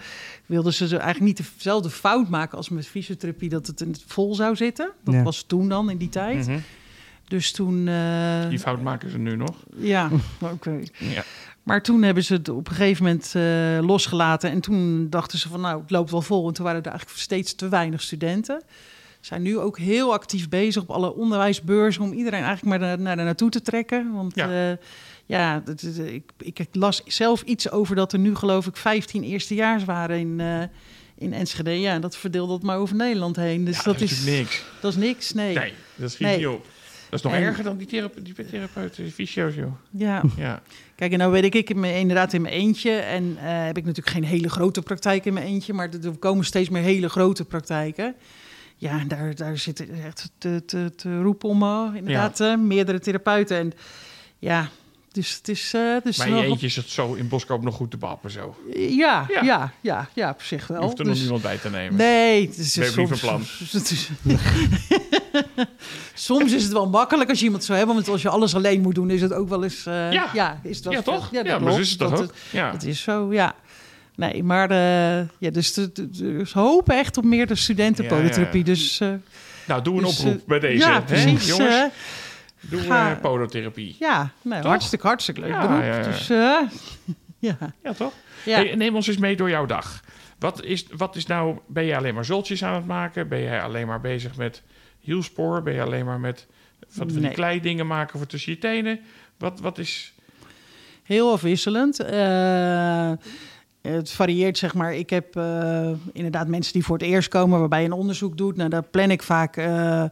wilden ze eigenlijk niet dezelfde fout maken als met fysiotherapie, dat het in het vol zou zitten. Dat ja. was toen dan, in die tijd. Mm-hmm. Dus toen... Uh, die fout maken ze nu nog. Ja, oké. Okay. Ja. Maar toen hebben ze het op een gegeven moment uh, losgelaten. En toen dachten ze van, nou, het loopt wel vol. En toen waren er eigenlijk steeds te weinig studenten. Ze zijn nu ook heel actief bezig op alle onderwijsbeurzen... om iedereen eigenlijk maar naar, naar naartoe te trekken. Want ja, uh, ja dat, ik, ik las zelf iets over dat er nu, geloof ik... vijftien eerstejaars waren in, uh, in Enschede. Ja, en dat verdeelde het maar over Nederland heen. Dus ja, dat, dat is niks. Dat is niks, nee. Nee, dat schiet nee. niet op. is nog en... erger dan die, therape- die therapeuten, die fysio's, joh. Ja. ja. Kijk, en nou weet ik, ik inderdaad in mijn eentje. En uh, heb ik natuurlijk geen hele grote praktijk in mijn eentje. Maar er komen steeds meer hele grote praktijken. Ja, daar, daar zit echt te, te, te roepen om, uh, inderdaad, ja. uh, meerdere therapeuten. En ja... Dus het is, uh, dus maar in je eentje is het zo in Boskoop nog goed te bappen, zo. Ja, ja, ja, ja, ja op zich wel. Je hoeft er dus... nog niemand bij te nemen. Nee. Het is, we hebben soms, niet van plan. Soms, soms is het wel makkelijk als je iemand zou hebben. Want als je alles alleen moet doen, is het ook wel eens... Uh, ja. ja, is het wel ja, toch? Ja, dat ja maar zo is het dat ook. Het, ja. Het is zo, ja. Nee, maar... Uh, ja, dus, de, de, dus hopen echt op meerdere studenten podotherapie. Ja, ja. Dus, uh, nou, doe een dus, oproep uh, bij deze. Ja, precies. Hè, jongens. Uh, Doen we Ga, podotherapie. Ja, nee, hartstikke, hartstikke leuk ja, beroep. Ja, ja. Dus, uh, ja. ja, toch? Ja. Hey, neem ons eens mee door jouw dag. Wat is, wat is nou... Ben je alleen maar zultjes aan het maken? Ben jij alleen maar bezig met hielspoor? Ben je alleen maar met van, van nee. die klei dingen maken voor tussen je tenen? Wat, wat is... Heel afwisselend. Uh, het varieert, zeg maar. Ik heb uh, inderdaad mensen die voor het eerst komen... waarbij je een onderzoek doet. Nou, daar plan ik vaak... Uh,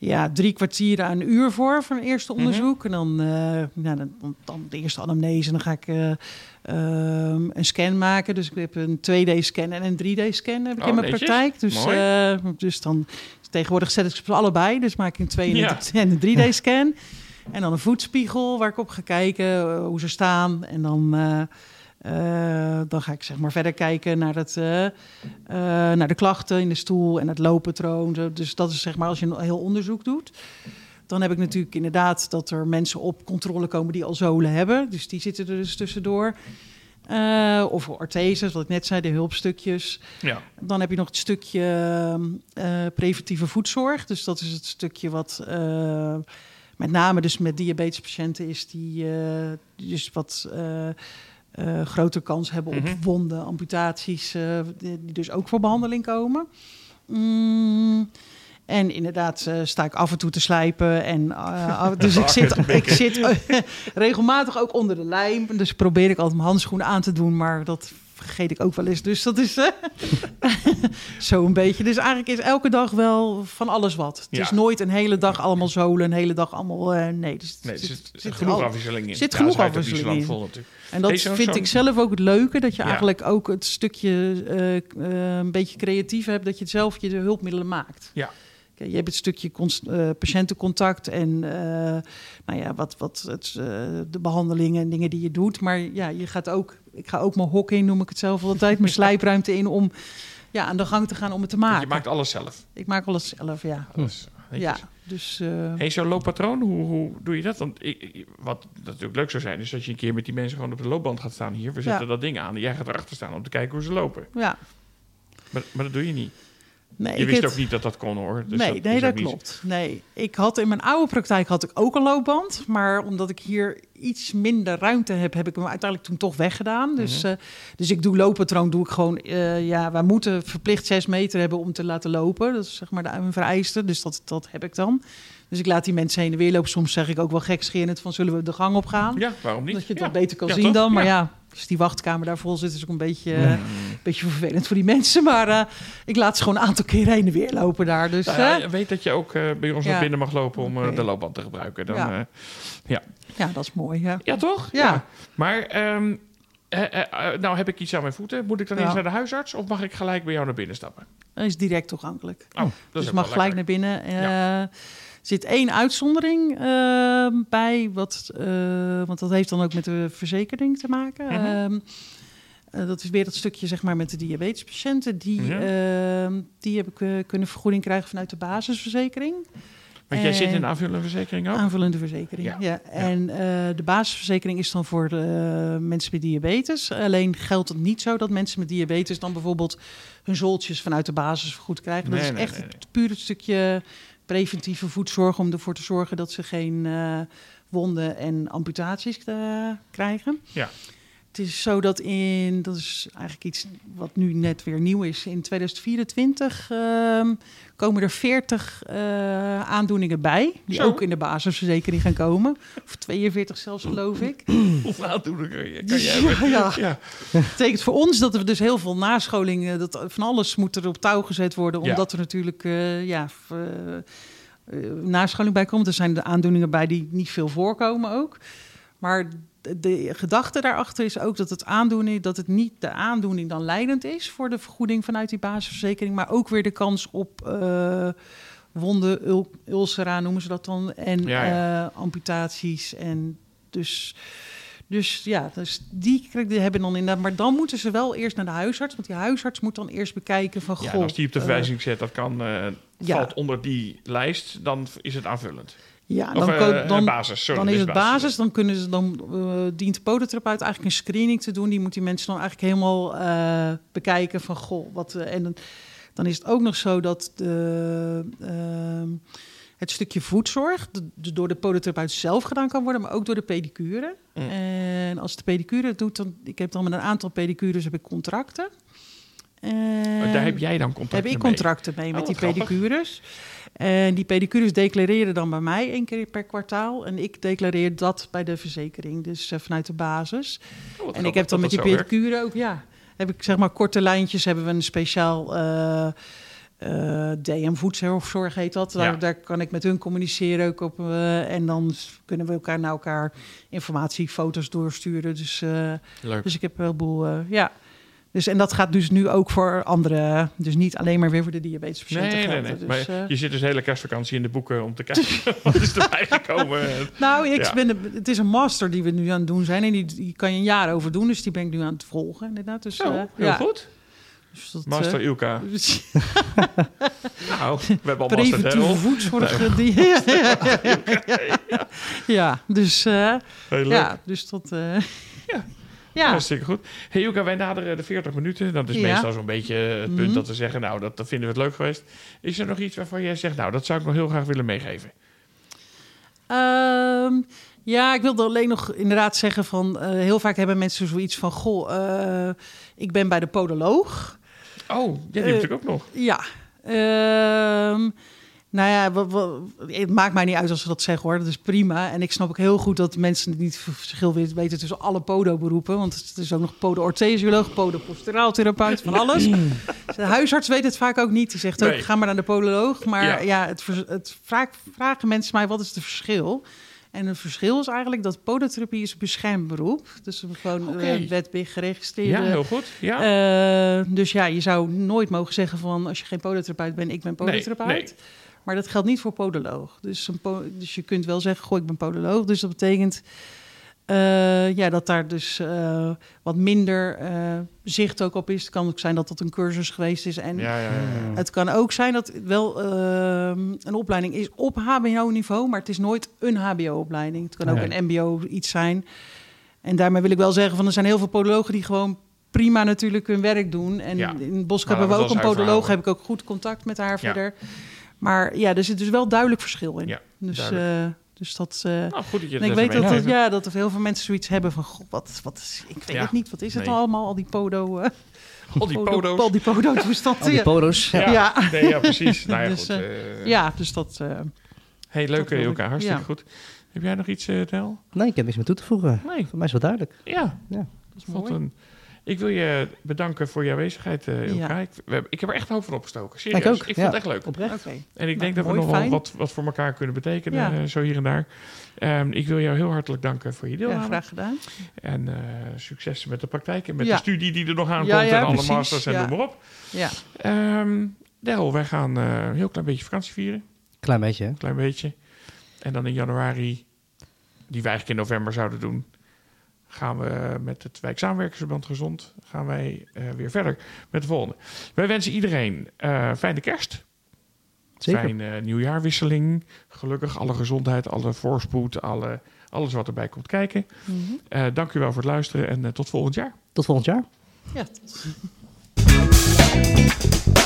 Ja, drie kwartieren aan een uur voor, voor een eerste onderzoek. Mm-hmm. En dan, uh, nou, dan, dan de eerste anamnese en dan ga ik uh, um, een scan maken. Dus ik heb een twee D-scan en een drie D-scan heb ik oh, in mijn netjes. praktijk. Dus, uh, dus dan tegenwoordig zet ik ze allebei. Dus maak ik een twee D ja. en een drie D-scan. En dan een voetspiegel waar ik op ga kijken, uh, hoe ze staan. En dan... Uh, Uh, dan ga ik zeg maar verder kijken naar, dat, uh, uh, naar de klachten in de stoel en het looppatroon. Dus dat is zeg maar als je een heel onderzoek doet. Dan heb ik natuurlijk inderdaad dat er mensen op controle komen die al zolen hebben. Dus die zitten er dus tussendoor. Uh, of ortheses, wat ik net zei, de hulpstukjes. Ja. Dan heb je nog het stukje uh, preventieve voetzorg. Dus dat is het stukje wat... Uh, met name dus met diabetespatiënten is die uh, dus wat... Uh, Uh, grote kans hebben op mm-hmm. wonden, amputaties, uh, die, die dus ook voor behandeling komen. Mm. En inderdaad uh, sta ik af en toe te slijpen. En, uh, af, dus ik zit, ik zit uh, regelmatig ook onder de lijm. Dus probeer ik altijd mijn handschoenen aan te doen, maar dat vergeet ik ook wel eens. Dus dat is uh, zo een beetje. Dus eigenlijk is elke dag wel van alles wat. Het ja. is nooit een hele dag allemaal zolen, een hele dag allemaal... Uh, nee, dus, nee, er zit, zit, zit genoeg al, afwisseling in. Er zit ja, genoeg afwisseling in. Vol, en dat hey, vind ik zelf ook het leuke, dat je ja. eigenlijk ook het stukje uh, uh, een beetje creatief hebt, dat je zelf je hulpmiddelen maakt. Ja. Je hebt het stukje cons- uh, patiëntencontact en uh, nou ja, wat, wat het, uh, de behandelingen en dingen die je doet. Maar ja, je gaat ook, ik ga ook mijn hok in, noem ik het zelf altijd, mijn slijpruimte in om ja, aan de gang te gaan om het te maken. Je maakt alles zelf? Ik maak alles zelf, ja. Alles, ja dus, uh... hey, zo'n looppatroon, hoe, hoe doe je dat? Want ik, wat natuurlijk leuk zou zijn, is dat je een keer met die mensen gewoon op de loopband gaat staan hier. We zetten ja. dat ding aan en jij gaat erachter staan om te kijken hoe ze lopen. Ja. Maar, maar dat doe je niet. Nee, je wist het... ook niet dat dat kon, hoor. Dus nee, dat, nee, dat niet... klopt. Nee, ik had in mijn oude praktijk had ik ook een loopband. Maar omdat ik hier iets minder ruimte heb, heb ik hem uiteindelijk toen toch weggedaan. Dus, mm-hmm. uh, dus ik doe looppatroon, doe ik gewoon... Uh, ja, wij moeten verplicht zes meter hebben om te laten lopen. Dat is zeg maar de, een vereiste, dus dat, dat heb ik dan. Dus ik laat die mensen heen en weer lopen. Soms zeg ik ook wel gekscherend van, zullen we de gang op gaan? Ja, waarom niet? Dat je het ja. beter kan ja, zien toch? dan, maar ja... ja Dus die wachtkamer daar vol zit is ook een beetje, mm. uh, een beetje vervelend voor die mensen. Maar uh, ik laat ze gewoon een aantal keer heen en weer lopen daar. Dus, nou, ja, uh, weet dat je ook uh, bij ons ja. naar binnen mag lopen om okay. uh, de loopband te gebruiken. Dan, ja. Uh, ja. ja, dat is mooi. Hè? Ja, toch? Ja. ja. Maar um, uh, uh, uh, nou heb ik iets aan mijn voeten. Moet ik dan ja. eens naar de huisarts of mag ik gelijk bij jou naar binnen stappen? Dat is direct toegankelijk. Oh, dat dus je mag gelijk naar binnen. Uh, ja. Er zit één uitzondering uh, bij, wat, uh, want dat heeft dan ook met de verzekering te maken. Mm-hmm. Uh, dat is weer dat stukje zeg maar, met de diabetespatiënten. Die, mm-hmm. uh, die heb ik, uh, kunnen vergoeding krijgen vanuit de basisverzekering. Want en, jij zit in een aanvullende verzekering ook? Aanvullende verzekering, ja. ja. En uh, de basisverzekering is dan voor uh, mensen met diabetes. Alleen geldt het niet zo dat mensen met diabetes dan bijvoorbeeld hun zoltjes vanuit de basis goed krijgen. Dat nee, is nee, echt nee, nee. het pure stukje... preventieve voetzorg om ervoor te zorgen dat ze geen uh, wonden en amputaties uh, krijgen. Ja. Het is zo dat in, dat is eigenlijk iets wat nu net weer nieuw is, in tweeduizend vierentwintig uh, komen er veertig uh, aandoeningen bij, die zo. ook in de basisverzekering gaan komen. Of tweeënveertig zelfs, geloof ik. Hoeveel aandoeningen kan jij hebben? Ja, ja. ja. betekent voor ons dat er dus heel veel nascholing, dat van alles moet er op touw gezet worden, omdat ja. er natuurlijk, uh, ja... Uh, uh, naschaling bij komt. Er zijn de aandoeningen bij die niet veel voorkomen ook. Maar de, de gedachte daarachter is ook dat het aandoening, dat het niet de aandoening dan leidend is voor de vergoeding vanuit die basisverzekering, maar ook weer de kans op uh, wonden, ul, ulcera noemen ze dat dan, en ja, ja. Uh, amputaties en dus. Dus ja, dus die, die hebben dan inderdaad... Maar dan moeten ze wel eerst naar de huisarts. Want die huisarts moet dan eerst bekijken van... Ja, en als die op de verwijzing uh, zet, dat kan, uh, ja. valt onder die lijst, dan is het aanvullend. Ja, of, dan, uh, dan, basis, sorry, dan is het basis. Dan, kunnen ze, dan uh, dient de podotherapeut eigenlijk een screening te doen. Die moet die mensen dan eigenlijk helemaal uh, bekijken van... Goh, wat, uh, en dan, dan is het ook nog zo dat... De, uh, Het stukje voetzorg de, door de podotherapeut zelf gedaan kan worden, maar ook door de pedicure. Mm. En als de pedicure het doet, dan ik heb dan met een aantal pedicures heb ik contracten. En daar heb jij dan contracten mee? Heb ik contracten mee, mee oh, met die grappig. pedicures. En die pedicures declareren dan bij mij één keer per kwartaal. En ik declareer dat bij de verzekering, dus uh, vanuit de basis. Oh, en ik heb dan met die pedicure werkt. ook, ja, heb ik zeg maar korte lijntjes, hebben we een speciaal... Uh, Uh, D M voedzorg heet dat. Daar, ja. daar kan ik met hun communiceren ook op. Uh, en dan kunnen we elkaar naar elkaar informatie, foto's doorsturen. Dus, uh, Leuk. dus ik heb een heleboel... Uh, ja. Dus, en dat gaat dus nu ook voor anderen. Dus niet alleen maar weer voor de diabetespatiënten. Nee, nee, nee. Dus, maar uh, je zit dus de hele kerstvakantie in de boeken om te kijken. Wat is erbij gekomen? Nou, ik ja. ben de, het is een master die we nu aan het doen zijn. En die, die kan je een jaar over doen. Dus die ben ik nu aan het volgen, inderdaad. Dus, oh, uh, heel ja. goed. Dus dat, master uh, Ilka. Nou, we hebben al preventieve voedzorg. Nee, die, ja, ja, ja, ja, ja. ja. ja, dus... Uh, Heel leuk. Ja, dus dat... Uh, ja. Ja. Hartstikke goed. Hey Ilka, wij naderen de veertig minuten. Dat is ja. meestal zo'n beetje het punt mm-hmm. dat we zeggen... nou, dat, dat vinden we het leuk geweest. Is er nog iets waarvan jij zegt... nou, dat zou ik nog heel graag willen meegeven? Um, ja, ik wilde alleen nog inderdaad zeggen van... Uh, heel vaak hebben mensen zoiets van... goh, uh, ik ben bij de podoloog... Oh, jij neemt natuurlijk uh, ook nog. Ja. Uh, nou ja, w- w- het maakt mij niet uit als ze dat zeggen, hoor. Dat is prima. En ik snap ook heel goed dat mensen niet het verschil weten tussen alle podoberoepen. Want het is ook nog podo-orthesioloog, podo-posturaaltherapeut, van alles. Ja. De huisarts weet het vaak ook niet. Die zegt ook, nee. ga maar naar de podoloog. Maar ja, ja het, het vraag, vragen mensen mij, wat is het verschil? En het verschil is eigenlijk dat podotherapie is een beschermd beroep. Dus gewoon okay. uh, wet geregistreerd. Ja, heel goed. Ja. Uh, dus ja, je zou nooit mogen zeggen van... als je geen podotherapeut bent, ik ben podotherapeut. Nee, nee. Maar dat geldt niet voor podoloog. Dus, een po- dus je kunt wel zeggen, goh, ik ben podoloog. Dus dat betekent uh, ja, dat daar dus uh, wat minder uh, zicht ook op is. Het kan ook zijn dat dat een cursus geweest is. En ja, ja, ja, ja. het kan ook zijn dat het wel uh, een opleiding is op hbo-niveau... maar het is nooit een hbo-opleiding. Het kan ook nee. een mbo iets zijn. En daarmee wil ik wel zeggen, van er zijn heel veel podologen... die gewoon prima natuurlijk hun werk doen. En ja. in Boskoop hebben we ook een podoloog. Heb ik ook goed contact met haar ja. verder. Maar ja, er zit dus wel duidelijk verschil in. Ja, dus... Dus dat. Uh, nou, goed dat je en ik weet dat, dat, ja, dat er heel veel mensen zoiets hebben van. God, wat, wat is, ik weet ja. het niet. Wat is het nee. allemaal? Al die podo. Uh, al die podo, podo's. Al die podo's. Bestand, al die podo's. Ja, ja. ja. Nee, ja precies. Nou, ja, dus, goed, uh, ja, dus dat. Uh, hey, leuk, Ilka. Hartstikke ja. goed. Heb jij nog iets, uh, Del? Nee, ik heb niks meer toe te voegen. Nee. Voor mij is wel duidelijk. Ja, ja. dat is mooi. Een, ik wil je bedanken voor jouw aanwezigheid, uh, Ilka. Ja. Ik, we, ik heb er echt hoop van opgestoken. Serieus. Ik, ook, ik vond ja. het echt leuk. Oprecht. Okay. En ik nou, denk dat mooi, we nog wel wat, wat voor elkaar kunnen betekenen, ja. uh, zo hier en daar. Um, ik wil jou heel hartelijk danken voor je deelname. Ja, graag gedaan. En uh, succes met de praktijk en met ja. de studie die er nog aankomt. Ja, ja, en alle precies. masters en ja. noem maar op. Ja. Um, Del, wij gaan uh, een heel klein beetje vakantie vieren. Klein beetje, hè? Klein beetje. En dan in januari, die wij eigenlijk in november zouden doen... gaan we met het Wijksamenwerkersverband Gezond... gaan wij uh, weer verder met de volgende. Wij wensen iedereen uh, fijne kerst. Zeker. Fijne uh, nieuwjaarwisseling. Gelukkig alle gezondheid, alle voorspoed... Alle, alles wat erbij komt kijken. Mm-hmm. Uh, dank u wel voor het luisteren en uh, tot volgend jaar. Tot volgend jaar. Ja, tot.